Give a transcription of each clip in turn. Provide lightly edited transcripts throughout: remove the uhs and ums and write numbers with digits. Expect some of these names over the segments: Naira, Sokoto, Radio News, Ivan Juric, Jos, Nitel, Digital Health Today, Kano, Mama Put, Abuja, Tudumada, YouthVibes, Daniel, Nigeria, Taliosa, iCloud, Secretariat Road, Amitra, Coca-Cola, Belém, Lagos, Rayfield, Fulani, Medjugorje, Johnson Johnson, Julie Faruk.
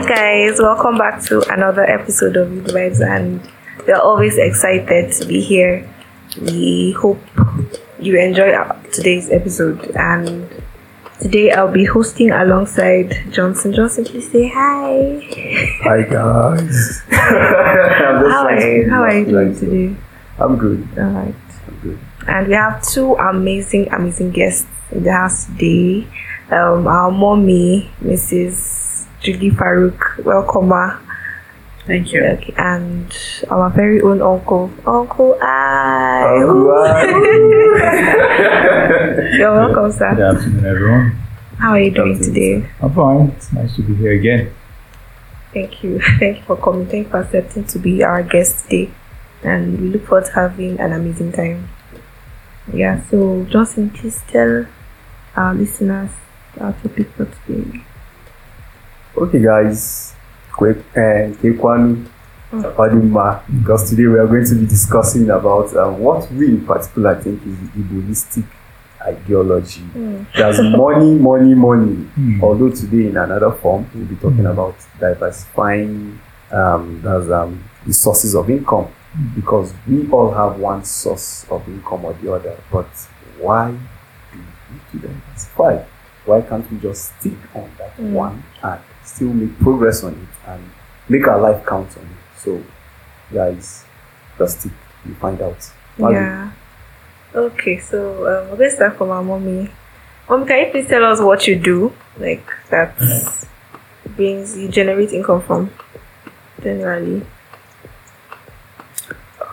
Hi guys, welcome back to another episode of YouthVibes, and we are always excited to be here. We hope you enjoy today's episode, and today I'll be hosting alongside Johnson Johnson. Please say hi. Hi guys. How are you doing today? I'm good. Alright. I'm good. And we have two amazing guests in the house today. Our mommy, Mrs. Julie Faruk, welcome ma. Thank you. Okay, and our very own Uncle I. You're welcome, sir. Good afternoon, everyone. How are you doing today? I'm fine. It's nice to be here again. Thank you. Thank you for coming. Thank you for accepting to be our guest today. And we look forward to having an amazing time. Yeah, so Johnson, please tell our listeners our topic for today. Okay, guys. Because today we are going to be discussing about what we in particular think is the Igboistic ideology. There's money. Although today in another form we'll be talking about diversifying the sources of income, because we all have one source of income or the other, but why do we need to diversify? Why can't we just stick on that one and still make progress on it and make our life count on it? So guys, just stick, you find out. Okay, so we're going to start from our mommy. Mommy, can you please tell us what you do, like that brings you generate income from generally?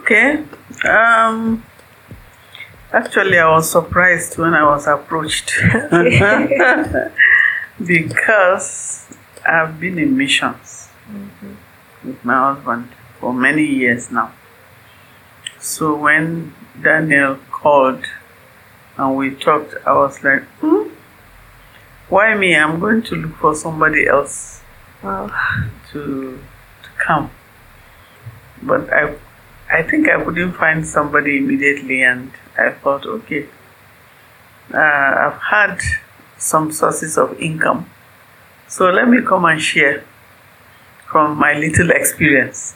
Okay. Actually, I was surprised when I was approached because I've been in missions with my husband for many years now. So when Daniel called and we talked, I was like, why me? I'm going to look for somebody else to come. But I think I couldn't find somebody immediately, and I thought, okay, I've had some sources of income, so let me come and share from my little experience.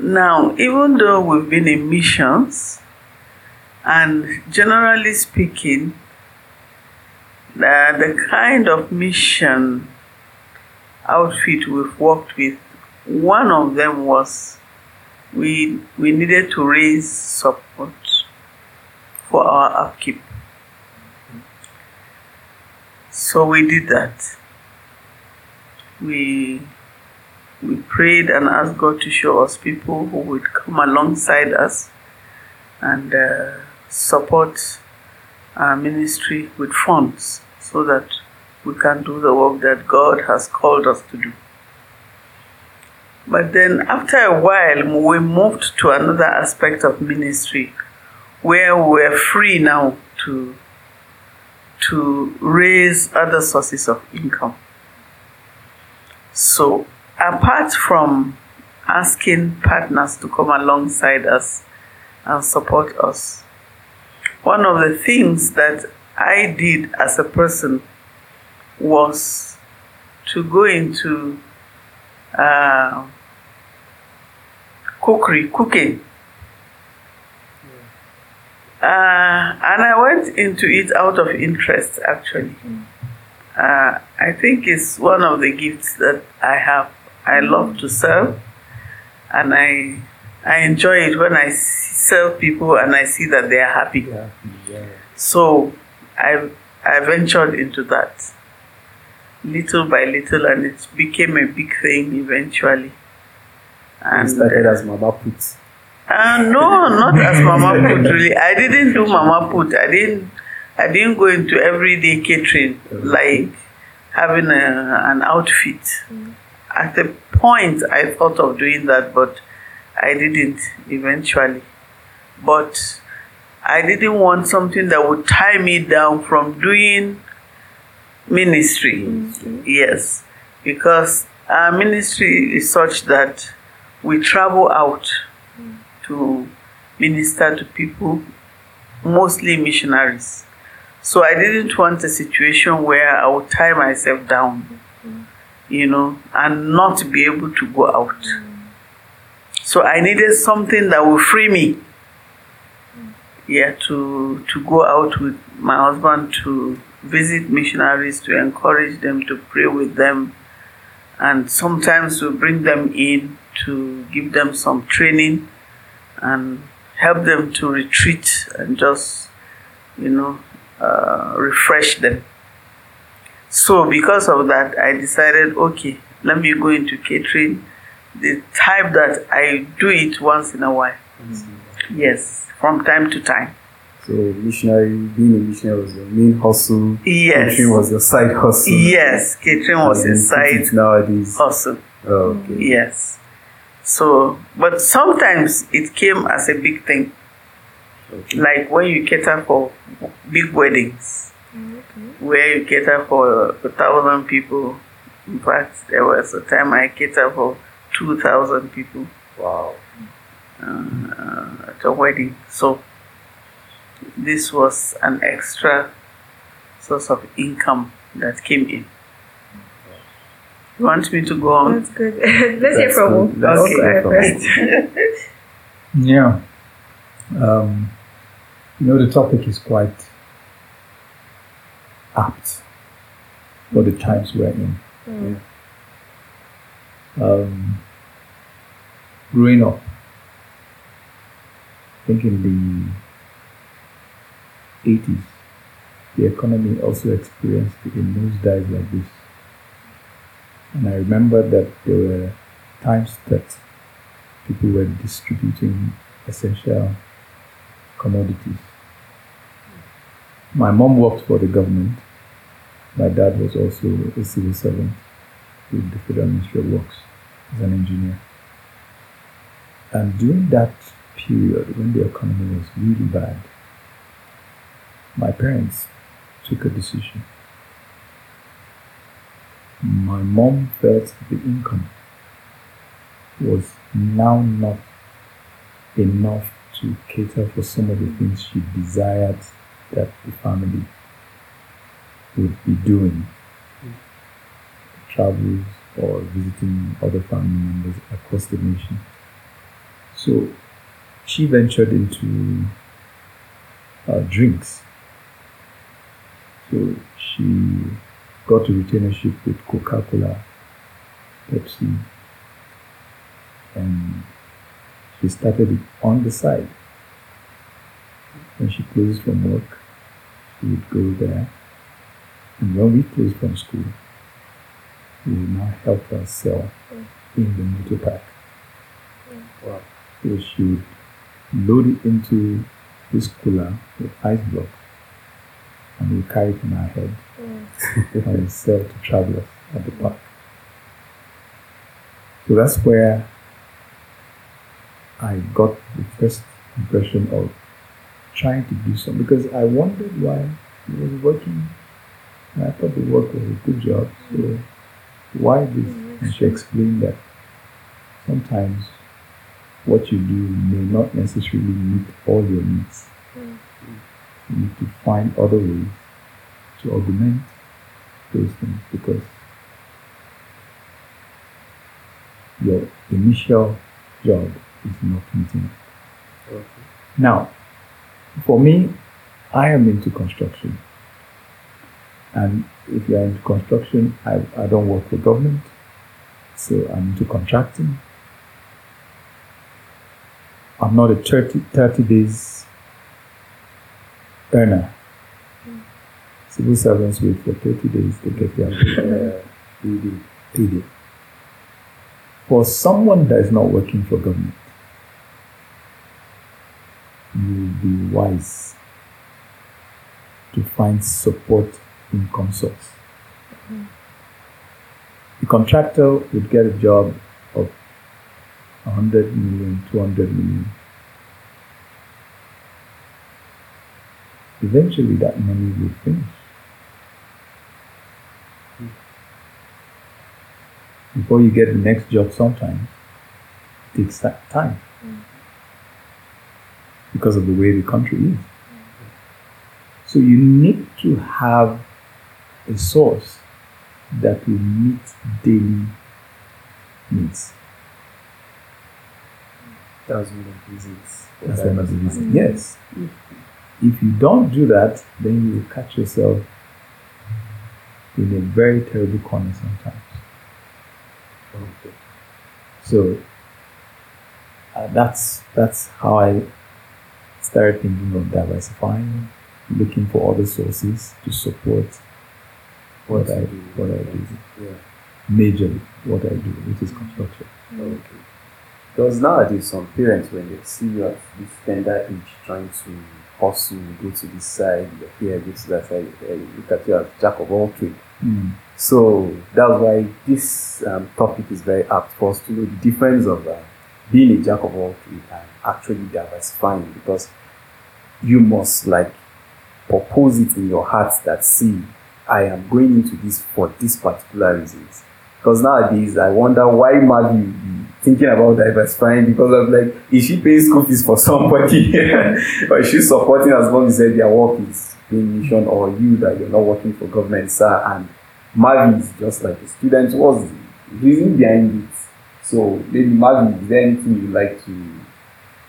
Now, even though we've been in missions, and generally speaking, the kind of mission outfit we've worked with, one of them was we needed to raise support for our upkeep. So we did that. We prayed and asked God to show us people who would come alongside us and support our ministry with funds so that we can do the work that God has called us to do. But then after a while, we moved to another aspect of ministry where we're free now to raise other sources of income. So apart from asking partners to come alongside us and support us, one of the things that I did as a person was to go into cooking. And I went into it out of interest, actually. I think it's one of the gifts that I have. I love to serve, and I enjoy it when I serve people and I see that they are happy. So I ventured into that little by little, and it became a big thing eventually. And you started as Mama Put. No, not as Mama Put, really. I didn't do Mama Put. I didn't go into everyday catering, like having an outfit. At the point, I thought of doing that, but I didn't eventually. But I didn't want something that would tie me down from doing ministry. Yes, because our ministry is such that we travel out to minister to people, mostly missionaries. So I didn't want a situation where I would tie myself down you know, and not be able to go out. So I needed something that would free me, to go out with my husband, to visit missionaries, to encourage them, to pray with them, and sometimes to bring them in, to give them some training and help them to retreat and just, refresh them. So because of that, I decided, okay, let me go into catering, the type that I do it once in a while. Mm-hmm. Yes, from time to time. So being a missionary was your main hustle. Yes. Catering was your side hustle. Yes, catering was a side nowadays. Hustle. Oh, okay. Yes. So, but sometimes it came as a big thing. Okay. Like when you cater for big weddings, mm-hmm. where you cater for 1,000 people. In fact, there was a time I catered for 2,000 people. Wow. At a wedding. So, this was an extra source of income that came in. You want me to go on? That's good. Let's hear from you. Okay. Yeah. The topic is quite apt for the times we're in. Mm. Yeah. Growing up, I think in the 80s, the economy also experienced a nosedive like this. And I remember that there were times that people were distributing essential commodities. My mom worked for the government. My dad was also a civil servant with the Federal Ministry of Works as an engineer. And during that period, when the economy was really bad, my parents took a decision. My mom felt the income was now not enough to cater for some of the things she desired that the family would be doing. Travels or visiting other family members across the nation. So she ventured into drinks. So she got a retainership with Coca-Cola, Pepsi, and she started it on the side. When she closed from work, she would go there. And when we closed from school, we would now help her sell in the motor pack. Wow. So she would load it into this cooler with ice block, and we carry it in our head and we sell to travelers at the park. So that's where I got the first impression of trying to do something, because I wondered why he was working, and I thought the work was a good job, so why this? And she explained that sometimes what you do may not necessarily meet all your needs. You need to find other ways to augment those things, because your initial job is not meeting it. Okay. Now, for me, I am into construction. And if you are into construction, I don't work for government, so I'm into contracting. I'm not a 30 days earner. Civil servants wait for 30 days to get their payday. For someone that is not working for government, you will be wise to find support income source. The contractor would get a job of 100 million, 200 million. Eventually that money will finish. Before you get the next job, sometimes it takes that time because of the way the country is. So you need to have a source that will meet daily needs. That's one of the reasons. That's one of the reasons. Yes. If you don't do that, then you will catch yourself in a very terrible corner sometimes. Okay. So that's how I started thinking of diversifying, looking for other sources to support what I do. Yeah. Majorly what I do, which is construction. Okay. Because nowadays, some parents, when they see you at this tender age trying to hustle, go to this side, here, go to that side, look at you as jack of all trades. Mm. So that's why this topic is very apt for us to know the difference of being a jack of all trades and actually diversifying, because you must propose it in your heart that, see, I am going into this for these particular reasons. Because nowadays, I wonder why Maggie thinking about diversifying, because of is she paying school fees for somebody? Or is she supporting, as Bobby said, their work is being mission, or you that you're not working for government, sir? And Marvin is just a student. What's the reason behind it? So maybe Marvin, is there anything you like to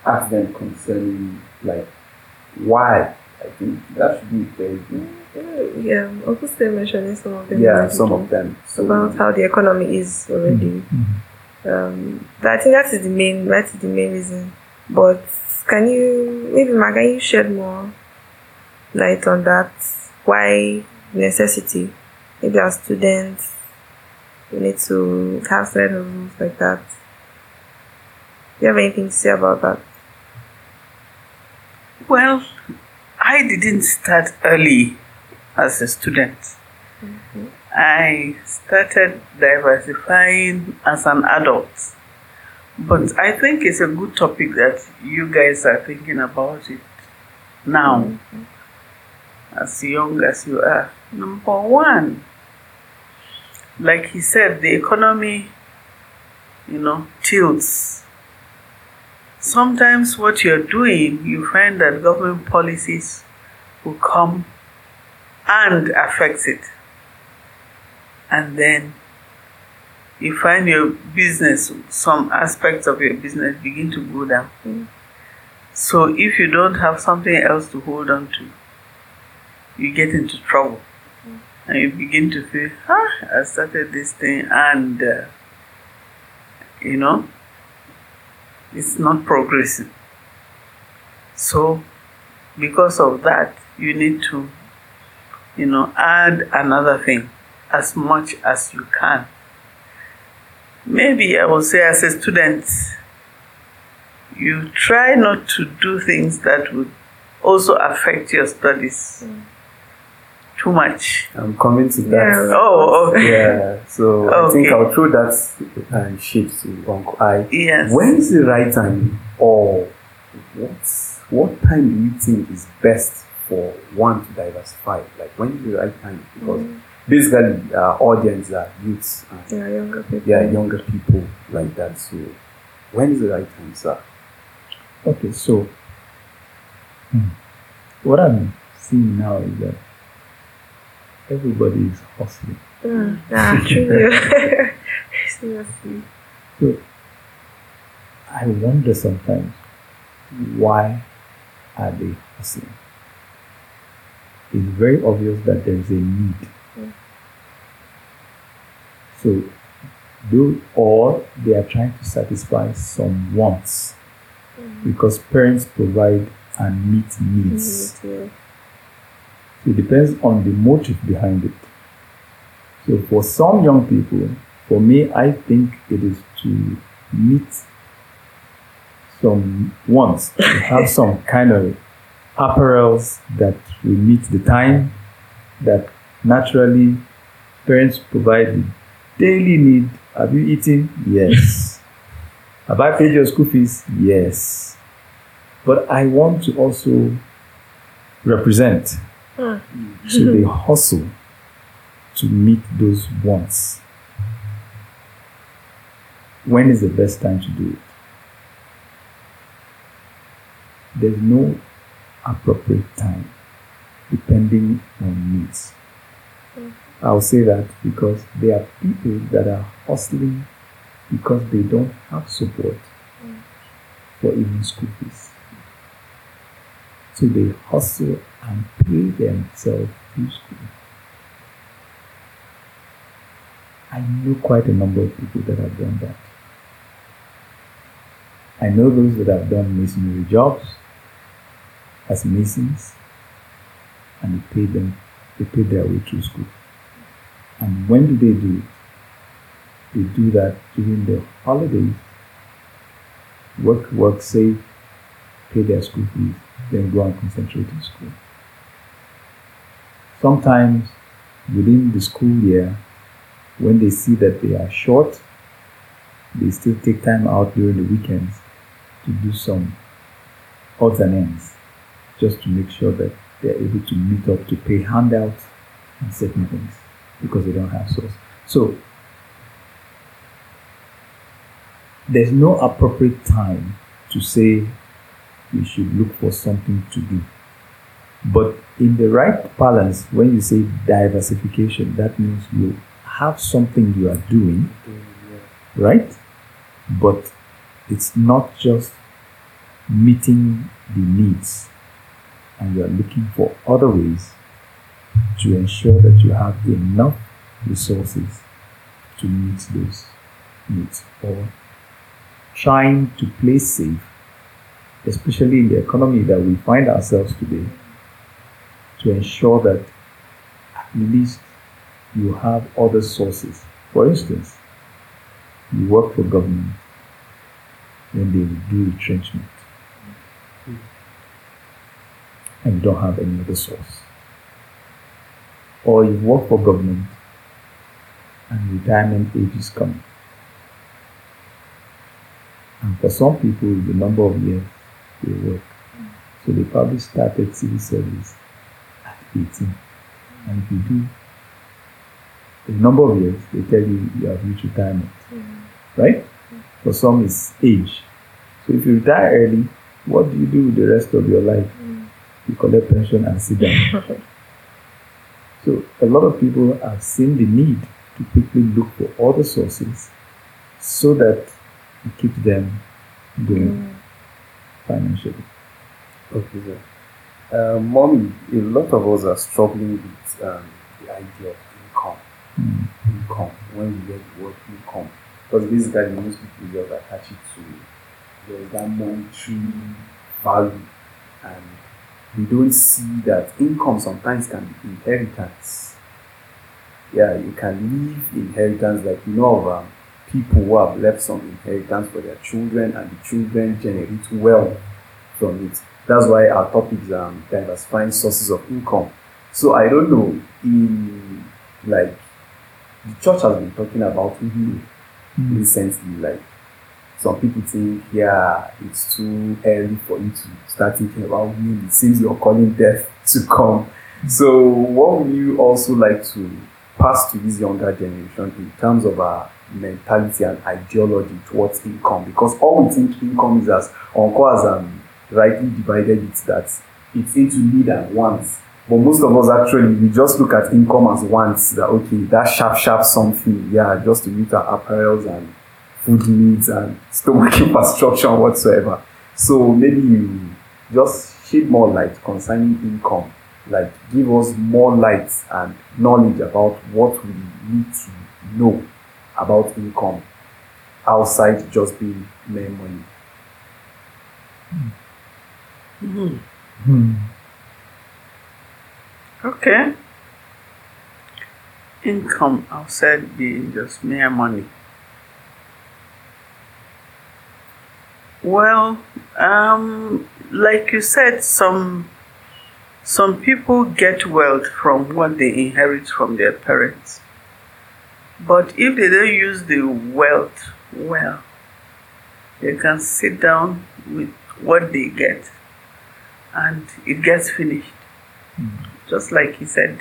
ask them concerning why? I think that should be very good. Yeah, I'm still mentioning some of them. Yeah, some of them. So about how the economy is already. Mm-hmm. I think that is the main reason. But can you shed more light on that? Why necessity? Maybe as students, we need to have certain rules like that. Do you have anything to say about that? Well, I didn't start early as a student. Mm-hmm. I started diversifying as an adult, but I think it's a good topic that you guys are thinking about it now, mm-hmm. as young as you are. Number one, like he said, the economy, tilts. Sometimes what you're doing, you find that government policies will come and affect it. And then you find your business, some aspects of your business begin to go down. Mm. So if you don't have something else to hold on to, you get into trouble. Mm. And you begin to feel, I started this thing and, it's not progressing. So because of that, you need to, add another thing. As much as you can. Maybe I will say, as a student, you try not to do things that would also affect your studies too much. I'm coming to that. Yeah. Oh, okay. Yeah. So okay. I think I'll throw that shift to Uncle I. Yes. When is the right time, or what time do you think is best for one to diversify? When is the right time? Because basically, our audience are youths. They are younger people. Yeah, younger people like that. So, when is the right time, sir? Okay, so what I'm seeing now is that everybody is hustling. True. Seriously. So, I wonder sometimes, why are they hustling? It's very obvious that there is a need. So, they are trying to satisfy some wants, because parents provide and meet needs. Yeah. It depends on the motive behind it. So, for some young people, for me, I think it is to meet some wants, to have some kind of apparels that will meet the time, that naturally parents provide the daily need. Have you eaten? Yes. Have I paid your school fees? Yes. But I want to also represent. So they hustle to meet those wants. When is the best time to do it? There's no appropriate time, depending on needs. I'll say that because there are people that are hustling because they don't have support for even school fees. So they hustle and pay themselves to school. I know quite a number of people that have done that. I know those that have done masonry jobs as masons, and they pay their way through school. And when do they do it? They do that during the holidays, work, save, pay their school fees, then go and concentrate in school. Sometimes within the school year, when they see that they are short, they still take time out during the weekends to do some odds and ends, just to make sure that they are able to meet up to pay handouts and certain things because they don't have source. So there's no appropriate time to say you should look for something to do. But in the right balance, when you say diversification, that means you have something you are doing, right? But it's not just meeting the needs, and you are looking for other ways to ensure that you have enough resources to meet those needs, or trying to play safe, especially in the economy that we find ourselves today, to ensure that at least you have other sources. For instance, you work for government, then they will do retrenchment, and you don't have any other source. Or you work for government and retirement age is coming. And for some people, the number of years they work. So they probably started civil service at 18. And if you do a number of years, they tell you you have reached retirement, right? For some, it's age. So if you retire early, what do you do with the rest of your life? You collect pension and sit down. So a lot of people have seen the need to quickly look for other sources so that it keeps them going financially. Okay, sir. Mommy, a lot of us are struggling with the idea of income. When we get the word income, because basically most people just attach it to that monetary value, and we don't see that income sometimes can be inheritance. Yeah, you can leave inheritance, like people who have left some inheritance for their children, and the children generate wealth from it. That's why our topic is diversifying sources of income. So I don't know, the church has been talking about recently, some people think, it's too early for you to start thinking about will. It seems you're calling death to come. So what would you also like to pass to this younger generation in terms of our mentality and ideology towards income? Because all we think income is, as Uncle has rightly divided it, that it's into need and wants. But most of us actually, we just look at income as wants, that that sharp something, just to meet our apparels and food needs and stomach infrastructure and whatsoever. So maybe you just shed more light concerning income, give us more light and knowledge about what we need to know about income outside just being mere money. Okay. Income outside being just mere money. Well, like you said, some people get wealth from what they inherit from their parents. But if they don't use the wealth well, they can sit down with what they get and it gets finished. Just like he said,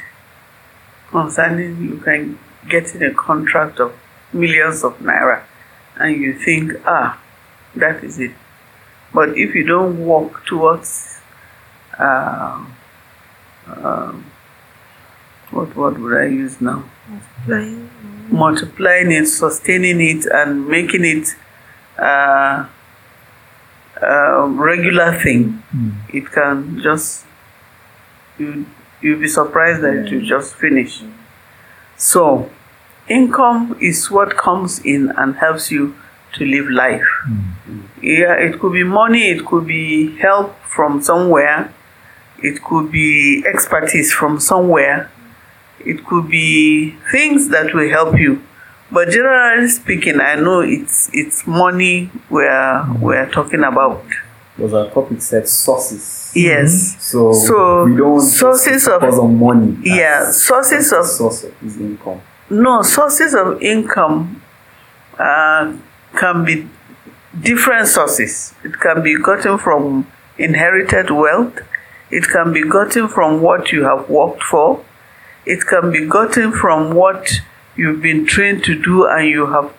concerning you can get in a contract of millions of naira and you think, that is it. But if you don't work towards What word would I use now? Multiplying. Multiplying it, sustaining it, and making it a regular thing. Mm. It can just, you'll be surprised that you just finish. So, income is what comes in and helps you to live life. Mm-hmm. Yeah, it could be money, it could be help from somewhere, it could be expertise from somewhere, it could be things that will help you. But generally speaking, I know it's money we're talking about. Because our topic said sources. Yes. So we don't sources of focus on money. Yeah, sources of source of his income. No, sources of income can be different sources. It can be gotten from inherited wealth. It can be gotten from what you have worked for. It can be gotten from what you've been trained to do, and you have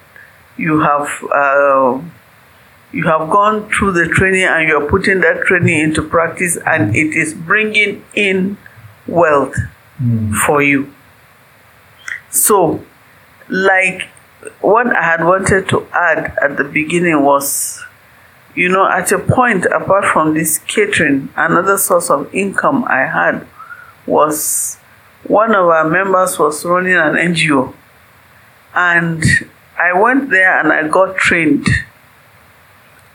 gone through the training, and you are putting that training into practice, and it is bringing in wealth for you. So, like, what I had wanted to add at the beginning was, you know, at a point, apart from this catering, another source of income I had was one of our members was running an NGO. And I went there and I got trained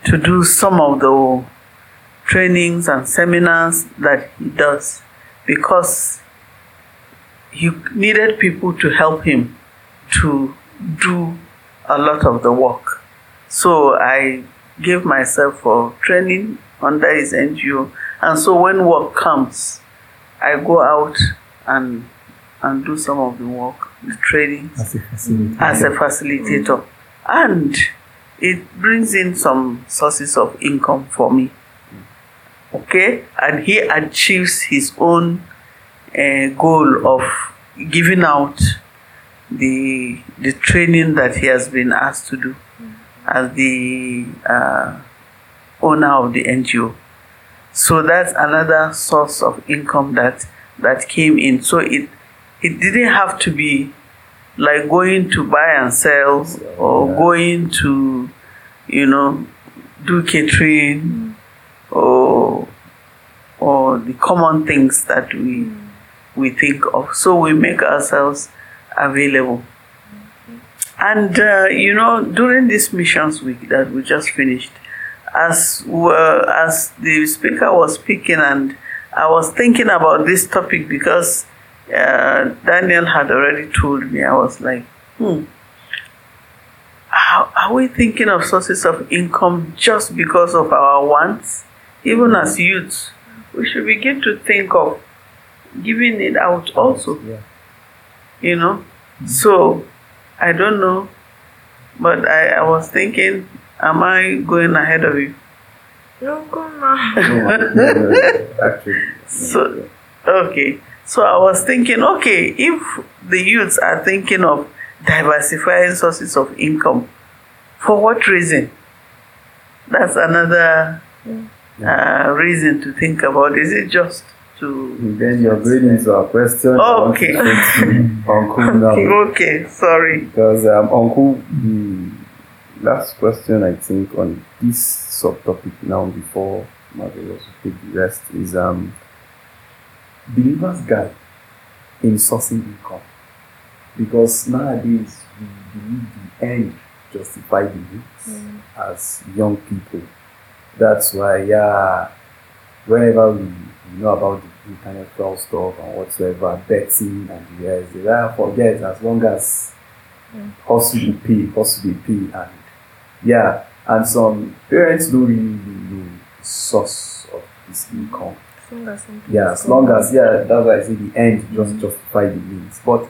to do some of the trainings and seminars that he does, because he needed people to help him to do a lot of the work. So I gave myself for training under his NGO, and so when work comes, I go out and do some of the work, the training as a facilitator. And it brings in some sources of income for me. Okay? And he achieves his own goal of giving out the training that he has been asked to do as the owner of the NGO. So that's another source of income that came in. So it didn't have to be like going to buy and sell or going to, you know, do catering or the common things that we think of. So we make ourselves available. And, you know, during this missions week that we just finished, as the speaker was speaking, and I was thinking about this topic because Daniel had already told me, I was like, how are we thinking of sources of income just because of our wants? Even as youths, we should begin to think of giving it out also. Yeah. You know? So, I don't know, but I was thinking, am I going ahead of you? No, come on. So, okay. So I was thinking, okay, if the youths are thinking of diversifying sources of income, for what reason? That's another reason to think about. Is it just to... Then you're going into a question. Okay. Uncle okay, sorry. Because Uncle, the last question, I think, on this subtopic now before Mother also take the rest is... believer's guide in sourcing income, because nowadays we believe the end justify the means as young people. That's why whenever we know about the internet fraud stuff and whatsoever, betting and the rest, they forget as long as hustle be pay, and and some parents don't really know the source of this income. As long as that's why I say the end just justify the means. But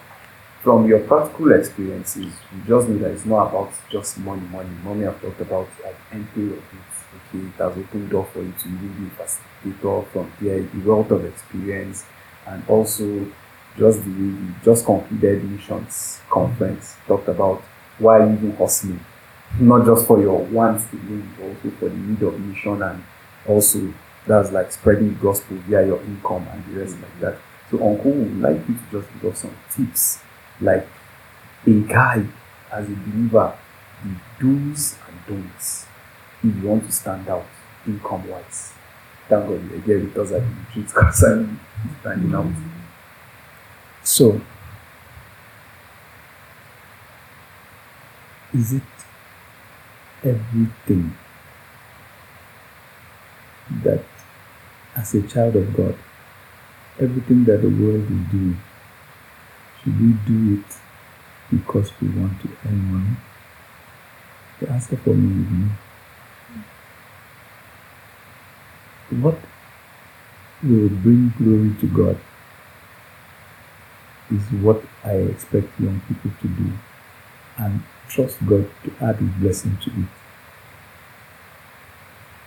from your practical experiences, you just know that it's not about just money. Money I've talked about at the end period of it. Okay, it has opened door for you to really be a facilitator from there, the wealth of experience, and also just the just concluded missions conference talked about why even hustling, not just for your wants alone, but also for the need of mission, and also that's like spreading the gospel via your income and the rest like that. So Uncle would like you to just give us some tips, like a guy as a believer, the do's and don'ts if you want to stand out income wise. Thank God you're here with us at the retreat concerning standing out. So, is it everything that, as a child of God, everything that the world will do, should we do it because we want to earn money? The answer for me is no. What will bring glory to God is what I expect young people to do, and trust God to add His blessing to it.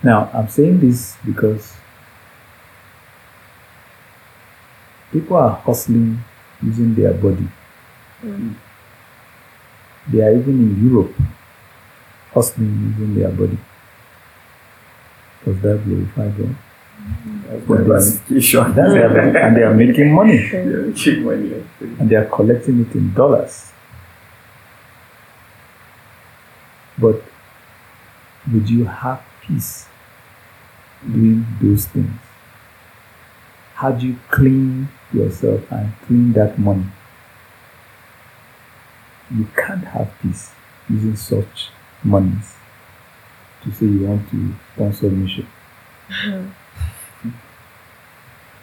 Now, I'm saying this because people are hustling using their body. Mm. They are even in Europe hustling using their body. Does that glorify God? That's and they are making money. And they are collecting it in dollars. But would you have peace doing those things? How do you clean yourself and clean that money? You can't have peace using such monies to say you want to sponsor mission.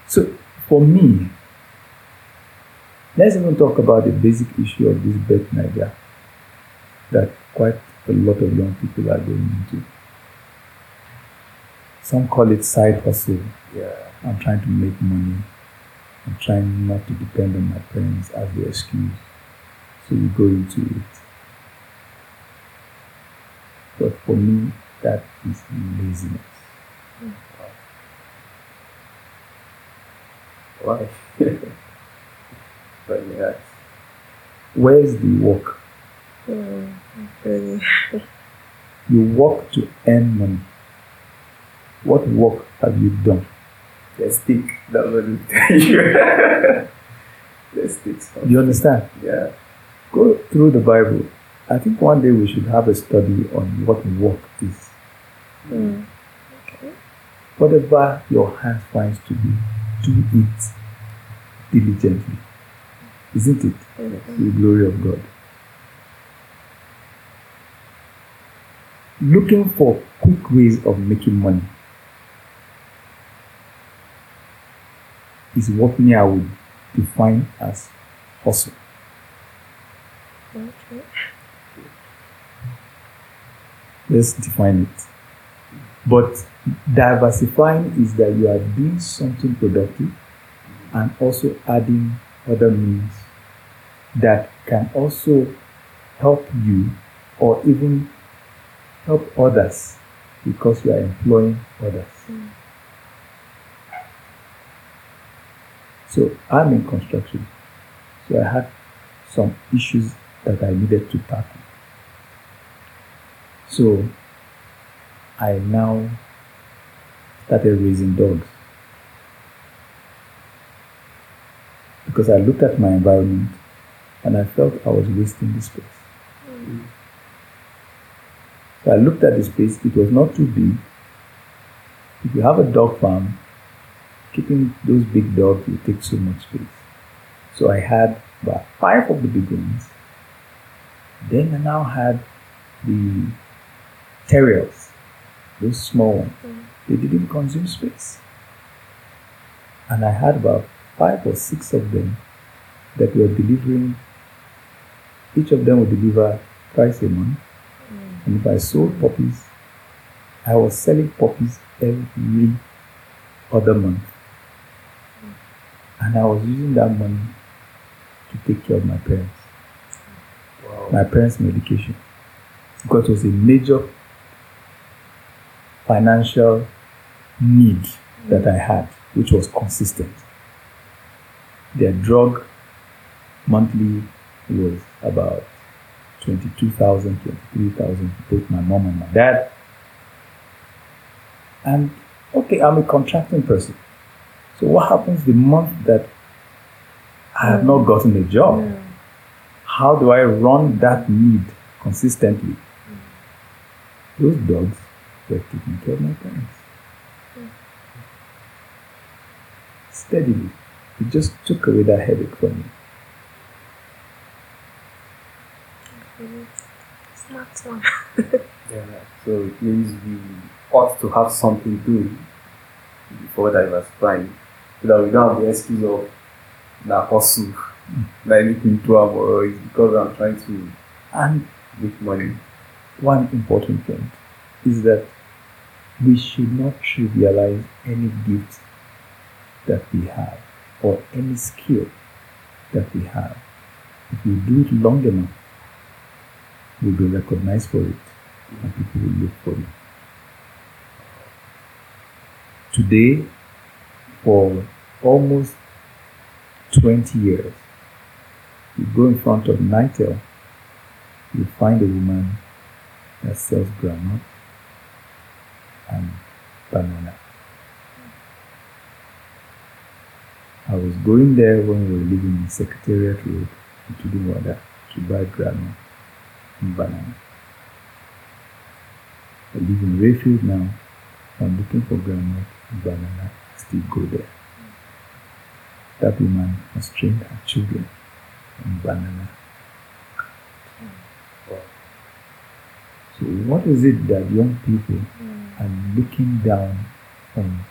So for me, let's even talk about the basic issue of this birth Nigeria that quite a lot of young people are going into. Some call it side hustle. Yeah. I'm trying to make money. I'm trying not to depend on my parents as the excuse. So you go into it. But for me, that is laziness. Mm. Why? Yes. Where's the work? You work to earn money. What work have you done? Let's stick. That's what it tells you. Let's stick something. You understand? Yeah. Go through the Bible. I think one day we should have a study on what work is. Mm. Okay. Whatever your hand finds to do, do it diligently. Isn't it? Mm-hmm. To the glory of God. Looking for quick ways of making money is what me I would define as hustle. Okay. Let's define it. But diversifying is that you are doing something productive and also adding other means that can also help you or even help others because you are employing others. Mm. So I'm in construction. So I had some issues that I needed to tackle. So I now started raising dogs because I looked at my environment and I felt I was wasting this space. Mm. So I looked at the space, it was not too big. If you have a dog farm, keeping those big dogs will take so much space. So I had about 5 of the big ones. Then I now had the terriers, those small ones. Mm. They didn't consume space. And I had about 5 or 6 of them that were delivering, each of them would deliver twice a month. And if I sold puppies, I was selling puppies every other month. And I was using that money to take care of my parents. Wow. My parents' medication. Because it was a major financial need that I had, which was consistent. Their drug monthly was about 22,000, 23,000 for both my mom and my dad. And okay, I'm a contracting person. So what happens the month that I have not gotten a job. Yeah. How do I run that need consistently? Yeah. Those dogs were taking care of my parents. Yeah. Steadily. It just took away that headache from me. Smart one. Yeah, so it means we ought to have something doing before diversifying, so that we don't have the excuse of the hustle, that anything trouble, or it's because I'm trying to make money. One important point is that we should not trivialize any gift that we have or any skill that we have. If we do it long enough, we'll be recognized for it, and people will look for it. Today, for almost 20 years, you go in front of Nitel, you find a woman that sells granite and banana. I was going there when we were living in Secretariat Road in Tudumada to buy granite and banana. I live in Rayfield now. I'm looking for granite and banana. I still go there. That woman has trained her children on banana. So what is it that young people are looking down on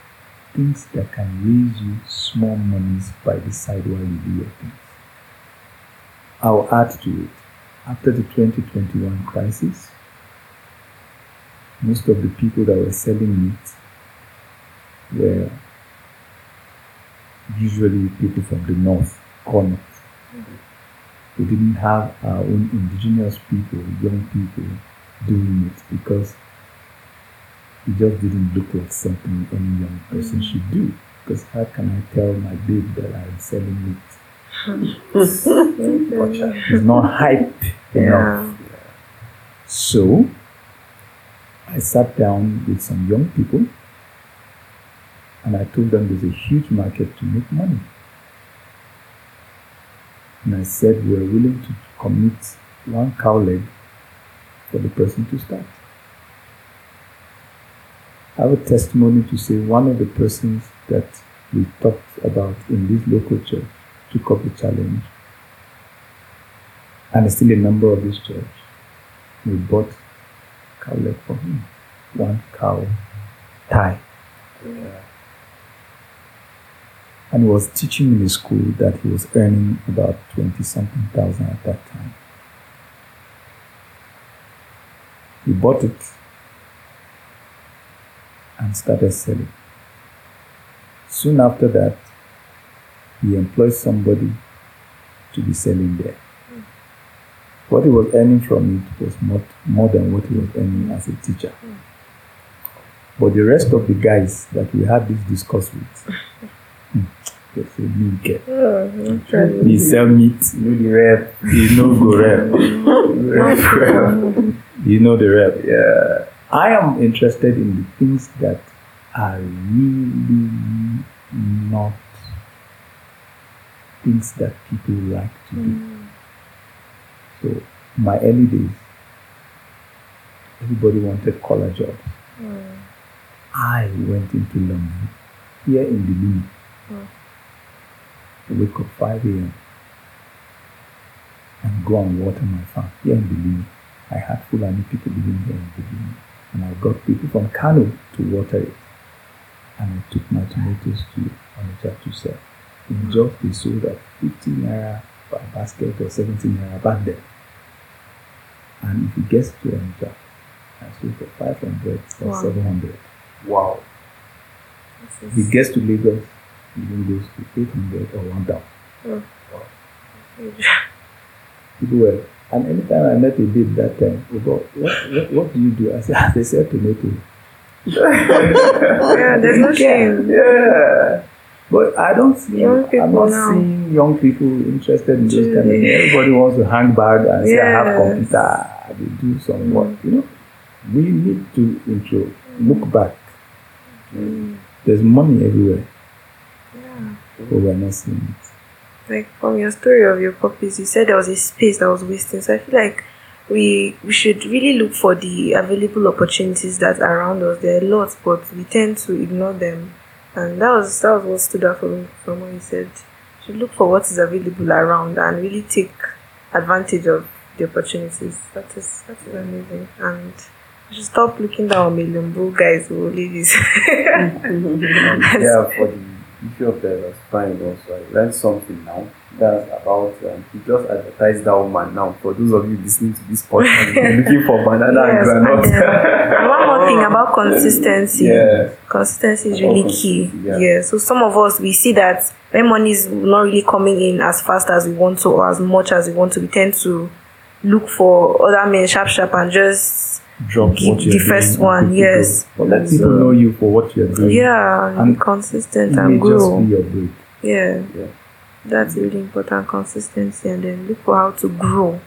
things that can raise you small monies by the side while you do your things? I'll add to it. After the 2021 crisis, most of the people that were selling meat were usually people from the north, Kano. We didn't have our own indigenous people, young people, doing it because it just didn't look like something any young person should do. Because how can I tell my babe that I'm selling meat? It's not hype enough. So I sat down with some young people and I told them there's a huge market to make money. And I said we're willing to commit one cow leg for the person to start. I have a testimony to say one of the persons that we talked about in this local church took up the challenge, and is still a member of this church. We bought cow leg for him, one cow thigh. Yeah. And he was teaching in a school that he was earning about 20-something thousand at that time. He bought it and started selling. Soon after that, he employed somebody to be selling there. What he was earning from it was more than what he was earning as a teacher. But the rest of the guys that we had this discourse with, they said, they sell meat, you know the rep, you know go rep. You know the rep. Yeah. I am interested in the things that are really not things that people like to do. So, my early days, everybody wanted collar jobs. I went into London, here in Belém. I wake up 5 a.m. and go and water my farm here in Belém. I had Fulani people living here in Belém, and I got people from Kano to water it. And I took my tomatoes to Amitra to sell. In Jos, they sold at 50 naira per basket or 17 naira back then. And if it gets to Amitra, I sold for 500 or 700. Wow. If it gets to Lagos, it even goes to 800 or 1,000. Wow. People were, and anytime I met a babe that time, we go, what do you do? I said, they sell tomato. Yeah, there's no shame. Yeah. But I don't see, I'm not seeing young people interested in those kind of things. Everybody wants to hang back and say, I have computer, they do some work, you know. We need to look back. There's money everywhere, but we're not seeing it. Like from your story of your puppies, you said there was a space that was wasting. So I feel like we should really look for the available opportunities that are around us. There are lots, but we tend to ignore them. And that was what stood out for me from what you said. You should look for what is available around and really take advantage of the opportunities. That is amazing. And you should stop looking down on Melumbo guys or ladies. Yeah, for the issue of the spine also, I learned something now. That's about you just advertise that woman now. For those of you listening to this podcast, you're looking for banana and granola. And one more thing about consistency. Yeah. Consistency is really key. Yeah. So some of us, we see that when money is not really coming in as fast as we want to or as much as we want to, we tend to look for other men sharp and just drop what you're the first doing. One, yes. But let people know you for what you're doing. Yeah, and be consistent and grow. Just be your break. Yeah. That's really important, consistency, and then look for how to grow.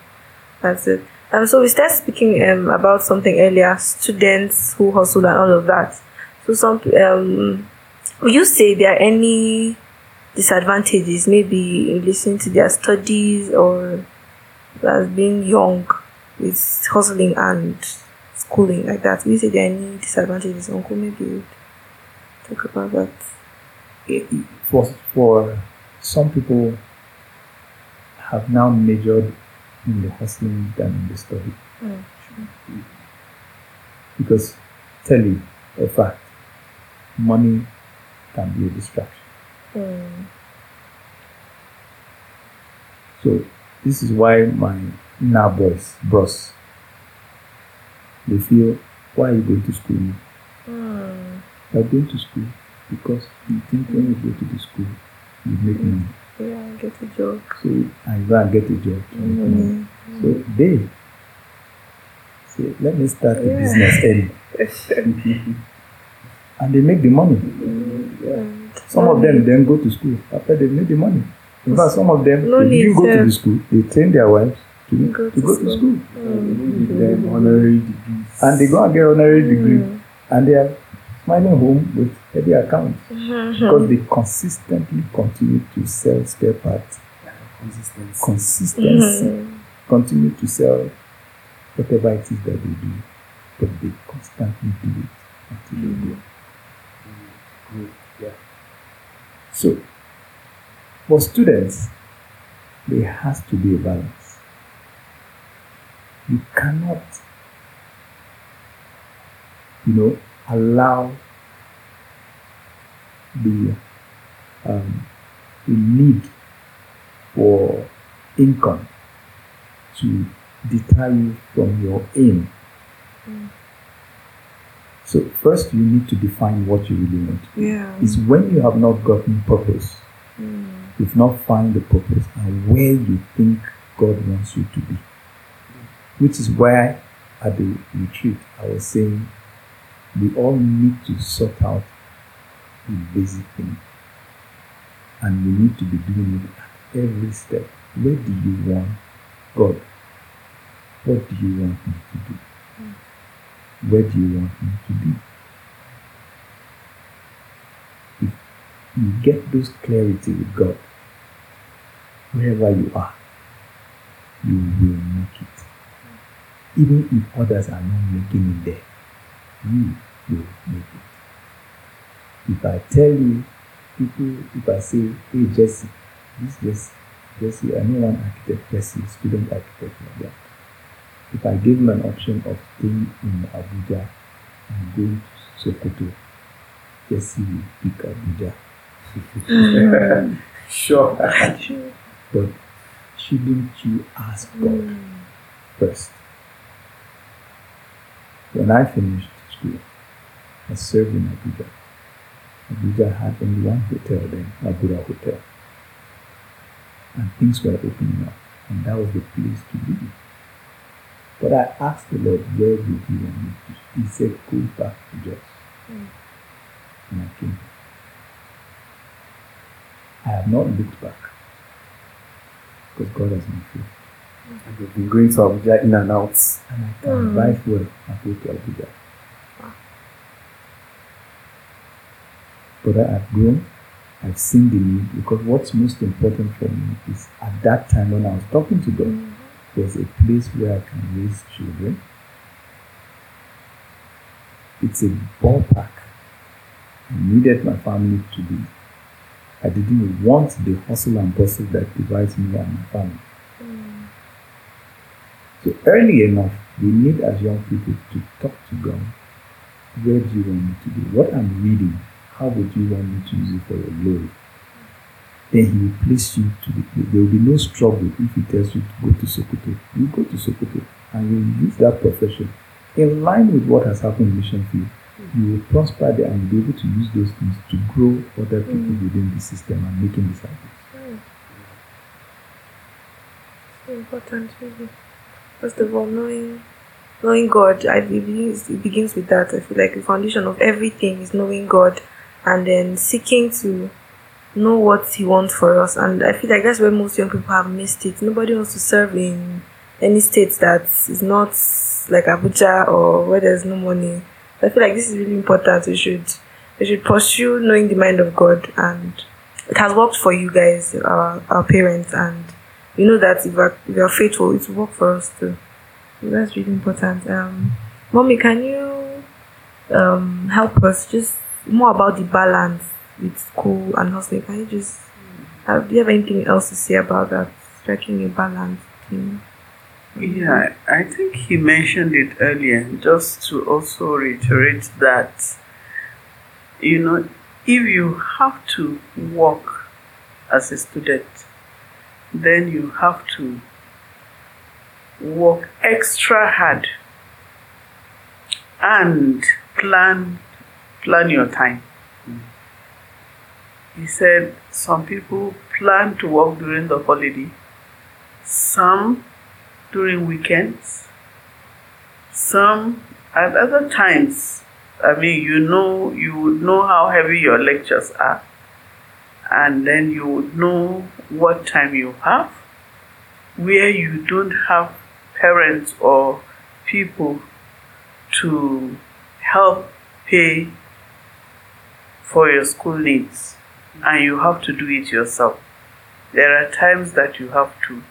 That's it. And so we started speaking about something earlier, students who hustle and all of that. So some would you say there are any disadvantages maybe in listening to their studies or as being young with hustling and schooling like that? Would you say there are any disadvantages? Uncle, maybe you talk about that. For some people have now majored in the hustling than in the study. Oh, sure. Because tell you a fact, money can be a distraction. So this is why my inner bros, they feel, why are you going to school? You're going to school because you think when you go to the school, you make money. Yeah, get a job. So I go and get a job. Mm-hmm. So they say, let me start a business early. And they make the money. Some of them then go to school after they make the money. In fact, some of them, if you go to the school, they train their wives to go to school. They honorary degrees. And they go and get honorary degree. And they are smiling home with heavy accounts because they consistently continue to sell spare parts. Consistency. Continue to sell whatever it is that they do, but they constantly do it until they grow. So, for students, there has to be a balance. You cannot, allow the need for income to deter you from your aim. So first you need to define what you really want. It's when you have not gotten purpose, you've not found the purpose and where you think God wants you to be. Which is why at the retreat I was saying we all need to sort out the basic thing. And we need to be doing it at every step. Where do you want God? What do you want me to do? Where do you want me to be? If you get those clarity with God, wherever you are, you will make it. Even if others are not making it there, you will make it. If I tell you, if I say, hey Jesse, this Jesse, I know one architect, Jesse, student architect like that. If I gave him an option of staying in Abuja and going to Sokoto, Jesse will pick Abuja. Sure. But shouldn't you ask God first? When I finished, I served in Abuja. Abuja had only one hotel then, Abuja Hotel. And things were opening up, and that was the place to be. But I asked the Lord, where would He want me to? He said, go back to Jos. And I came back. I have not looked back, because God has been faithful. And we've been going to Abuja in and out. And I can write well and go to Abuja. But I have grown I've seen the need, because what's most important for me is at that time when I was talking to God, there's a place where I can raise children. It's a ballpark. I needed my family to be. I didn't want the hustle and bustle that divides me and my family. So early enough, we need as young people to talk to God. Where do you want me to be? What I'm reading, how would you want me to use it for your glory? Then he will place you to the place. There will be no struggle if he tells you to go to Sokoto. You go to Sokoto and you use that profession in line with what has happened in mission field. You will prosper there and be able to use those things to grow other people within the system and making disciples. It's so important, really. First of all, knowing God, it begins with that. I feel like the foundation of everything is knowing God, and then seeking to know what he wants for us. And I feel like that's where most young people have missed it. Nobody wants to serve in any state that is not like Abuja or where there's no money. I feel like this is really important. We should pursue knowing the mind of God, and it has worked for you guys, our parents, and you know that if you are faithful, it will work for us too. That's really important. Mommy, can you help us just more about the balance with school and hustling? Can you just do you have anything else to say about that, striking a balance thing? Yeah, I think he mentioned it earlier, just to also reiterate that, you know, if you have to work as a student, then you have to work extra hard and plan your time. He said some people plan to work during the holiday, some during weekends, some at other times. I mean, you would know how heavy your lectures are, and then you would know what time you have, where you don't have parents or people to help pay for your school needs, and you have to do it yourself. There are times that you have to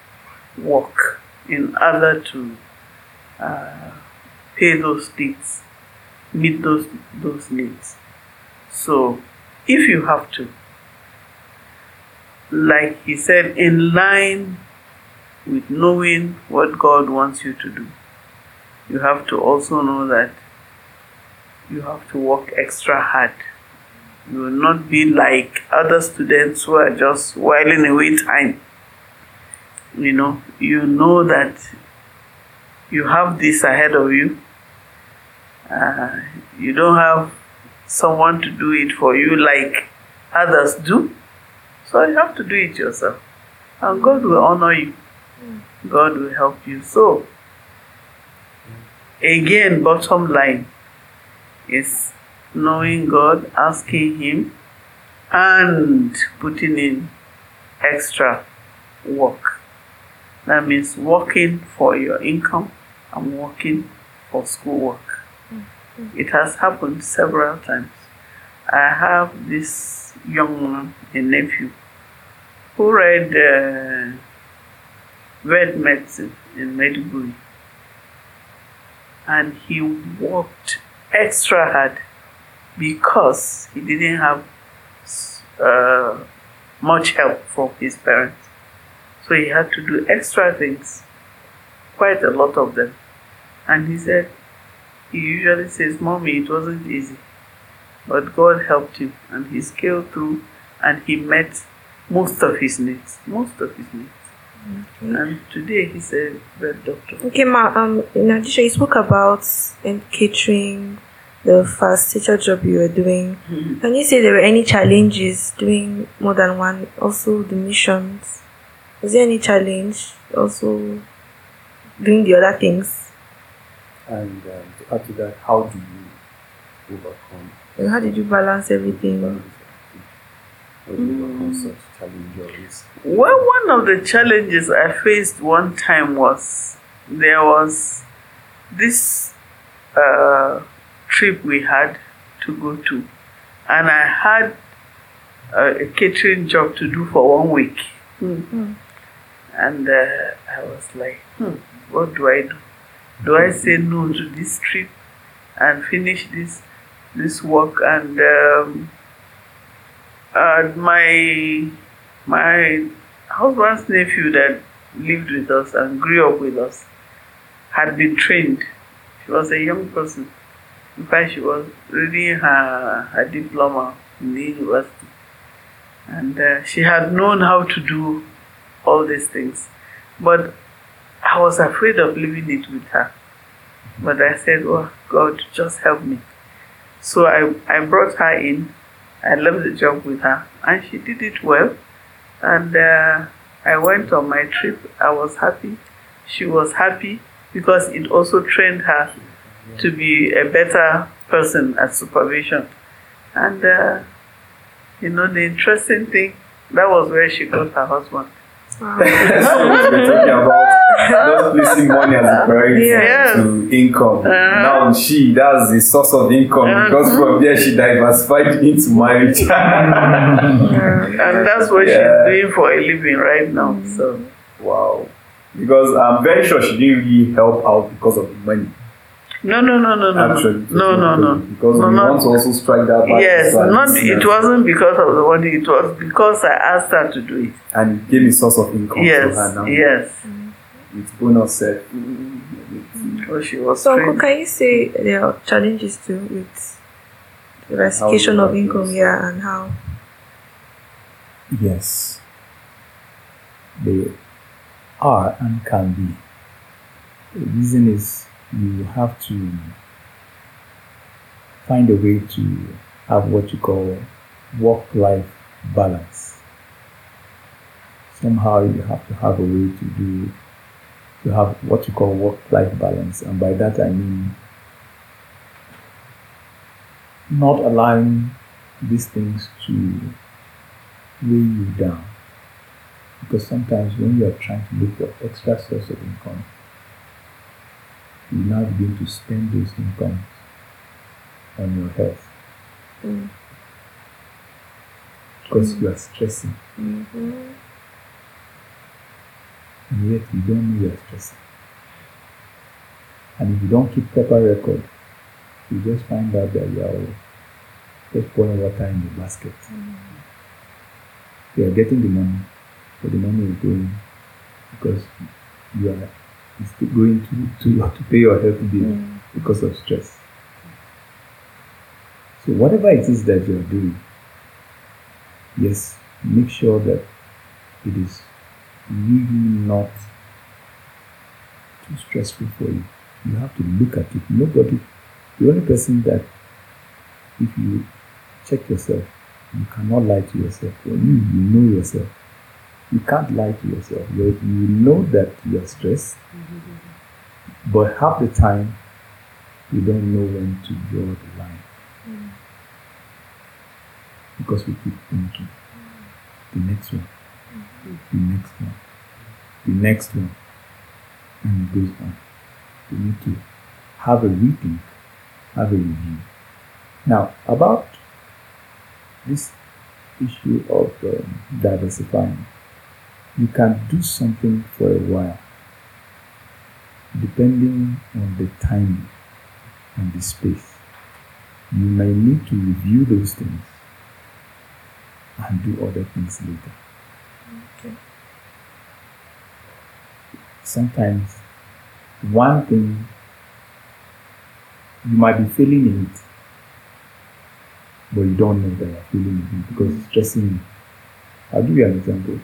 work in order to pay those needs, meet those needs. So if you have to, like he said, in line with knowing what God wants you to do, you have to also know that you have to work extra hard. You will not be like other students who are just whiling away time. You know that you have this ahead of you. You don't have someone to do it for you like others do. So you have to do it yourself. And God will honor you. God will help you. So, again, bottom line is knowing God, asking Him, and putting in extra work. That means working for your income and working for schoolwork. Mm-hmm. It has happened several times. I have this young man, a nephew, who read vet medicine in Medjugorje, and he worked extra hard because he didn't have much help from his parents. So he had to do extra things, quite a lot of them. And he said, he usually says, Mommy, it wasn't easy. But God helped him, and he scaled through, and he met most of his needs. Okay. And today he's a vet doctor. Okay, Ma, in addition, you spoke about catering, the first teacher job you were doing. Mm-hmm. Can you say there were any challenges doing more than one? Also, the missions. Was there any challenge also doing the other things? And to add to that, how do you overcome? And how did you balance everything? Overcome such challenges? Well, one of the challenges I faced one time was there was this trip we had to go to, and I had a catering job to do for 1 week. Mm-hmm. And I was like, what do I do? Do I say no to this trip and finish this work? And my husband's nephew that lived with us and grew up with us had been trained. She was a young person. In fact, she was reading her diploma in the university. And she had known how to do all these things. But I was afraid of leaving it with her. But I said, oh, God, just help me. So I brought her in. I left the job with her. And she did it well. And I went on my trip. I was happy. She was happy because it also trained her to be a better person at supervision. And, the interesting thing, that was where she got her husband. Wow. So we've been talking about just placing money as a priority to income. Now that's the source of income because from there she diversified into marriage. And that's what she's doing for a living right now. So wow. Because I'm very sure she didn't really help out because of the money. No. Because we want to also strike that balance. Yes, it wasn't because of the money. It was because I asked her to do it. And it gave a source of income to her now. Yes. It's bonus set. Well, she was so, can you say there are challenges too with diversification of income here and how? Yes. They are and can be. The reason is you have to find a way to have what you call work-life balance. Somehow you have to have a way to have what you call work-life balance. And by that I mean not allowing these things to weigh you down. Because sometimes when you are trying to look for extra source of income, you now begin to spend those incomes on your health because you are stressing, and yet you don't know you are stressing. And if you don't keep proper record, you just find out that you are just pouring water in the basket. You are getting the money, but the money is going because you are. It's going to pay your health bill because of stress. So whatever it is that you are doing, yes, make sure that it is really not too stressful for you. You have to look at it. Nobody, the only person that, if you check yourself, you cannot lie to yourself. For you know yourself. You can't lie to yourself. You know that you are stressed, but half the time, you don't know when to draw the line. Because we keep thinking, the next one, the next one, the next one, and it goes on. We need to have a rethink, have a review. Now, about this issue of diversifying, you can do something for a while, depending on the timing and the space. You may need to review those things and do other things later. Okay. Sometimes one thing, you might be failing in it, but you don't know that you're failing in it because it's stressing you. I'll give you an example.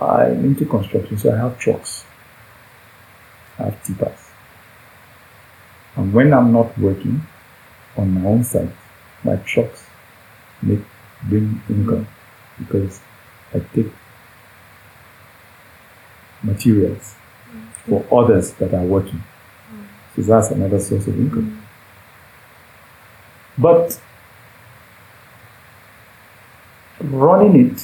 I'm into construction, so I have trucks. I have tippers. And when I'm not working on my own site, my trucks bring income because I take materials for others that are working. So that's another source of income. But running it,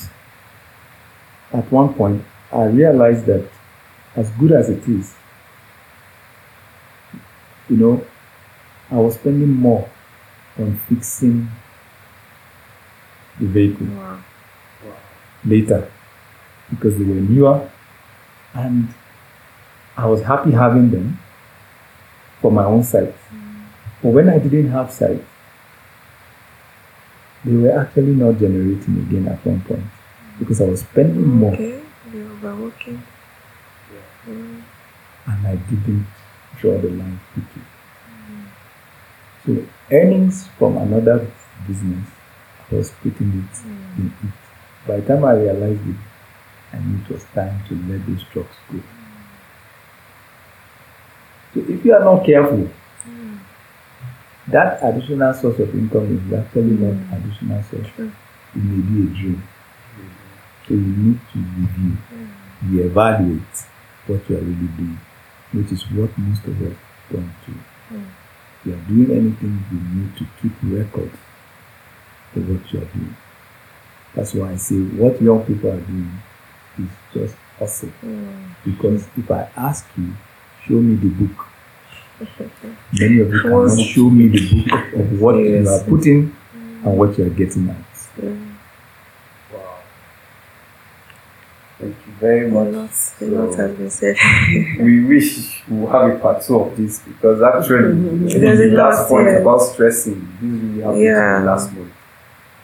at one point, I realized that as good as it is, I was spending more on fixing the vehicle. Wow. Wow. Later, because they were newer, and I was happy having them for my own site. Mm. But when I didn't have sites, they were actually not generating again at one point because I was spending more. Okay, they were overworking. Yeah. Mm. And I didn't draw the line quickly. So earnings from another business, I was putting it in it. By the time I realized it, I knew it was time to let those trucks go. So if you are not careful, that additional source of income is actually not additional source. True. It may be a dream. So you need to review, re-evaluate what you are really doing, which is what most of us don't do. If you are doing anything, you need to keep records of what you are doing. That's why I say what young people are doing is just awesome. Because if I ask you, show me the book, many of you cannot show me the book of what you are putting and what you are getting at. Wow. Thank you very much. A lot has been said. We wish we would have a part two of this, because actually the last point about stressing, this really happened to the last month.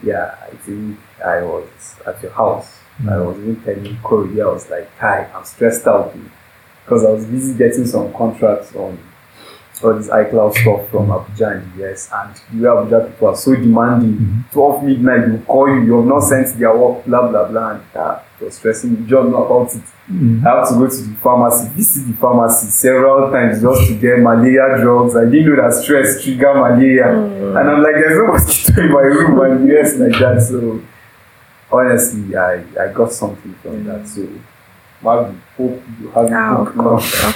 Yeah, I think I was at your house. I was even telling Corey, I was like, hi, I'm stressed out because I was busy getting some contracts on all this iCloud stuff from Abuja in the US, and the way Abuja people are so demanding. 12 midnight, they'll call you, you have not sent their work, blah, blah, blah, and it was stressing me, just about it. I have to go to the pharmacy, visit the pharmacy several times just to get malaria drugs. I didn't know that stress trigger malaria. And I'm like, there's no mosquito in my room in the US like that. So honestly, I got something from that. So Maggie, hope you have of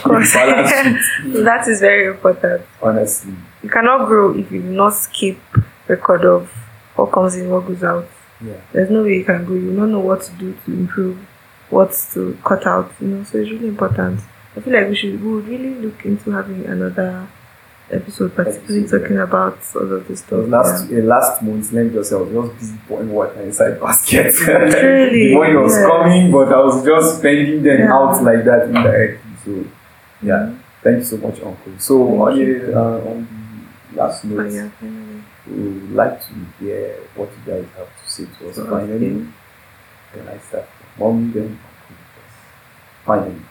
course. That is very important. Honestly, you cannot grow if you do not keep record of what comes in, what goes out. There's no way you can grow. You don't know what to do to improve, what to cut out, you know. So it's really important. I feel like we would really look into having another episode, particularly talking about all of this stuff. Last month, let me just say, I was just busy pouring water inside baskets. The money was coming, but I was just spending them out like that indirectly. So, thank you so much, Uncle. So, on the last note, we would like to hear what you guys have to say to us. Finally, can I start from Mom, then Uncle? Finally,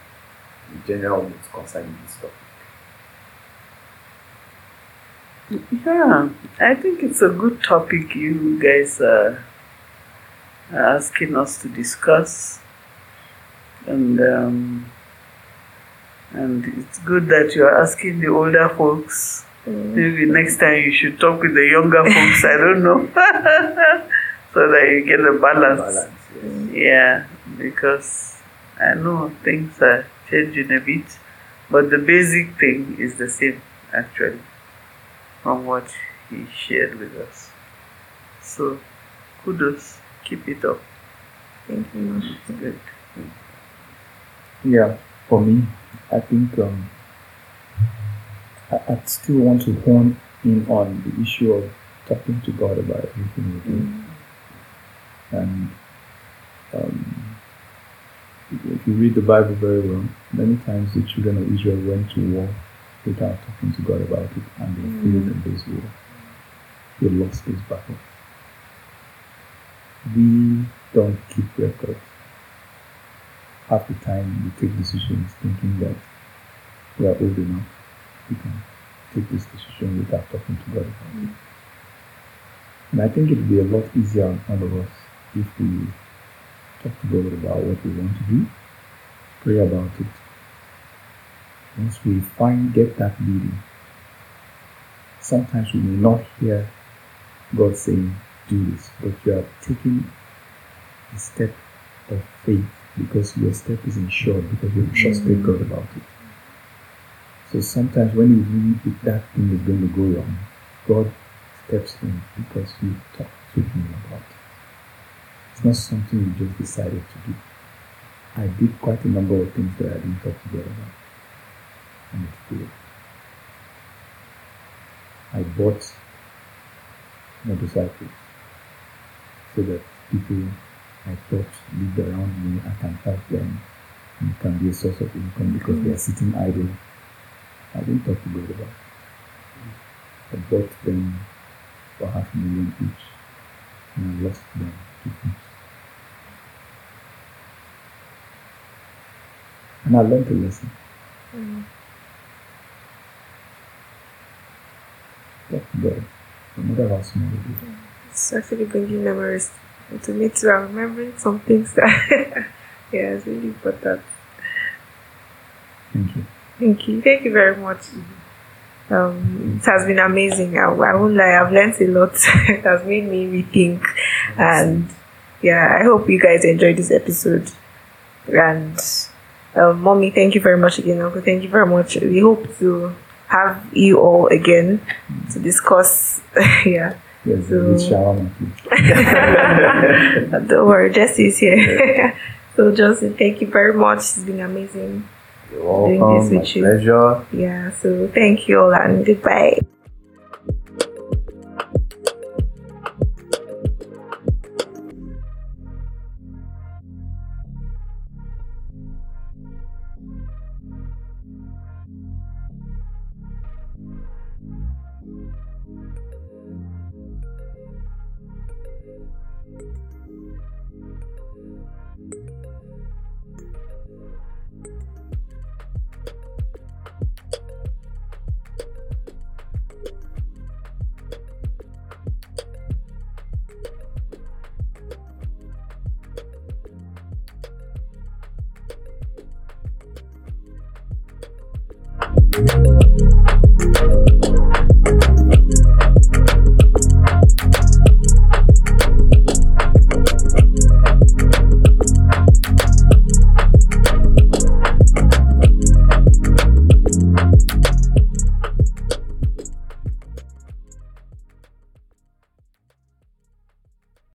in general, it's concerning this topic. Yeah, I think it's a good topic you guys are asking us to discuss, and it's good that you are asking the older folks. Maybe next time you should talk with the younger folks. I don't know, so that you get a balance. Yeah, because I know things are changing a bit, but the basic thing is the same actually, from what he shared with us. So, kudos, keep it up. Thank you. It's good. Yeah, for me, I think I still want to hone in on the issue of talking to God about everything we do. And if you read the Bible very well, many times the children of Israel went to war without talking to God about it, and they failed in this war. They lost this battle. We don't keep records. Half the time we take decisions thinking that we are old enough, we can take this decision without talking to God about it. And I think it would be a lot easier on all of us if we talk to God about what we want to do, pray about it. Once we get that leading, sometimes we may not hear God saying, do this, but you are taking a step of faith because your step is insured, because you trusted God about it. So sometimes when you really think that thing is going to go wrong, God steps in because you talked to Him about it. It's not something you just decided to do. I did quite a number of things that I didn't talk to God about. And it failed. I bought motorcycles. so that people I thought lived around me, I can help them. And it can be a source of income because they are sitting idle. I didn't talk to God about it. I bought them for $500,000 each, and I lost them to thieves. And I learned a lesson. Talk to God, no matter how small it is. It's actually bringing memories to me too. I'm remembering some things that yeah, it's really important. Thank you. Thank you. Thank you very much. It has been amazing. I won't lie, I've learned a lot. It has made me rethink. And yeah, I hope you guys enjoyed this episode. And Mommy, thank you very much again. Uncle, thank you very much. We hope to have you all again to discuss. Yeah. Yes, so, don't worry, Jesse is here. So Johnson, thank you very much. It's been amazing. You're welcome. Doing this with my you. Pleasure. Yeah, so thank you all and goodbye.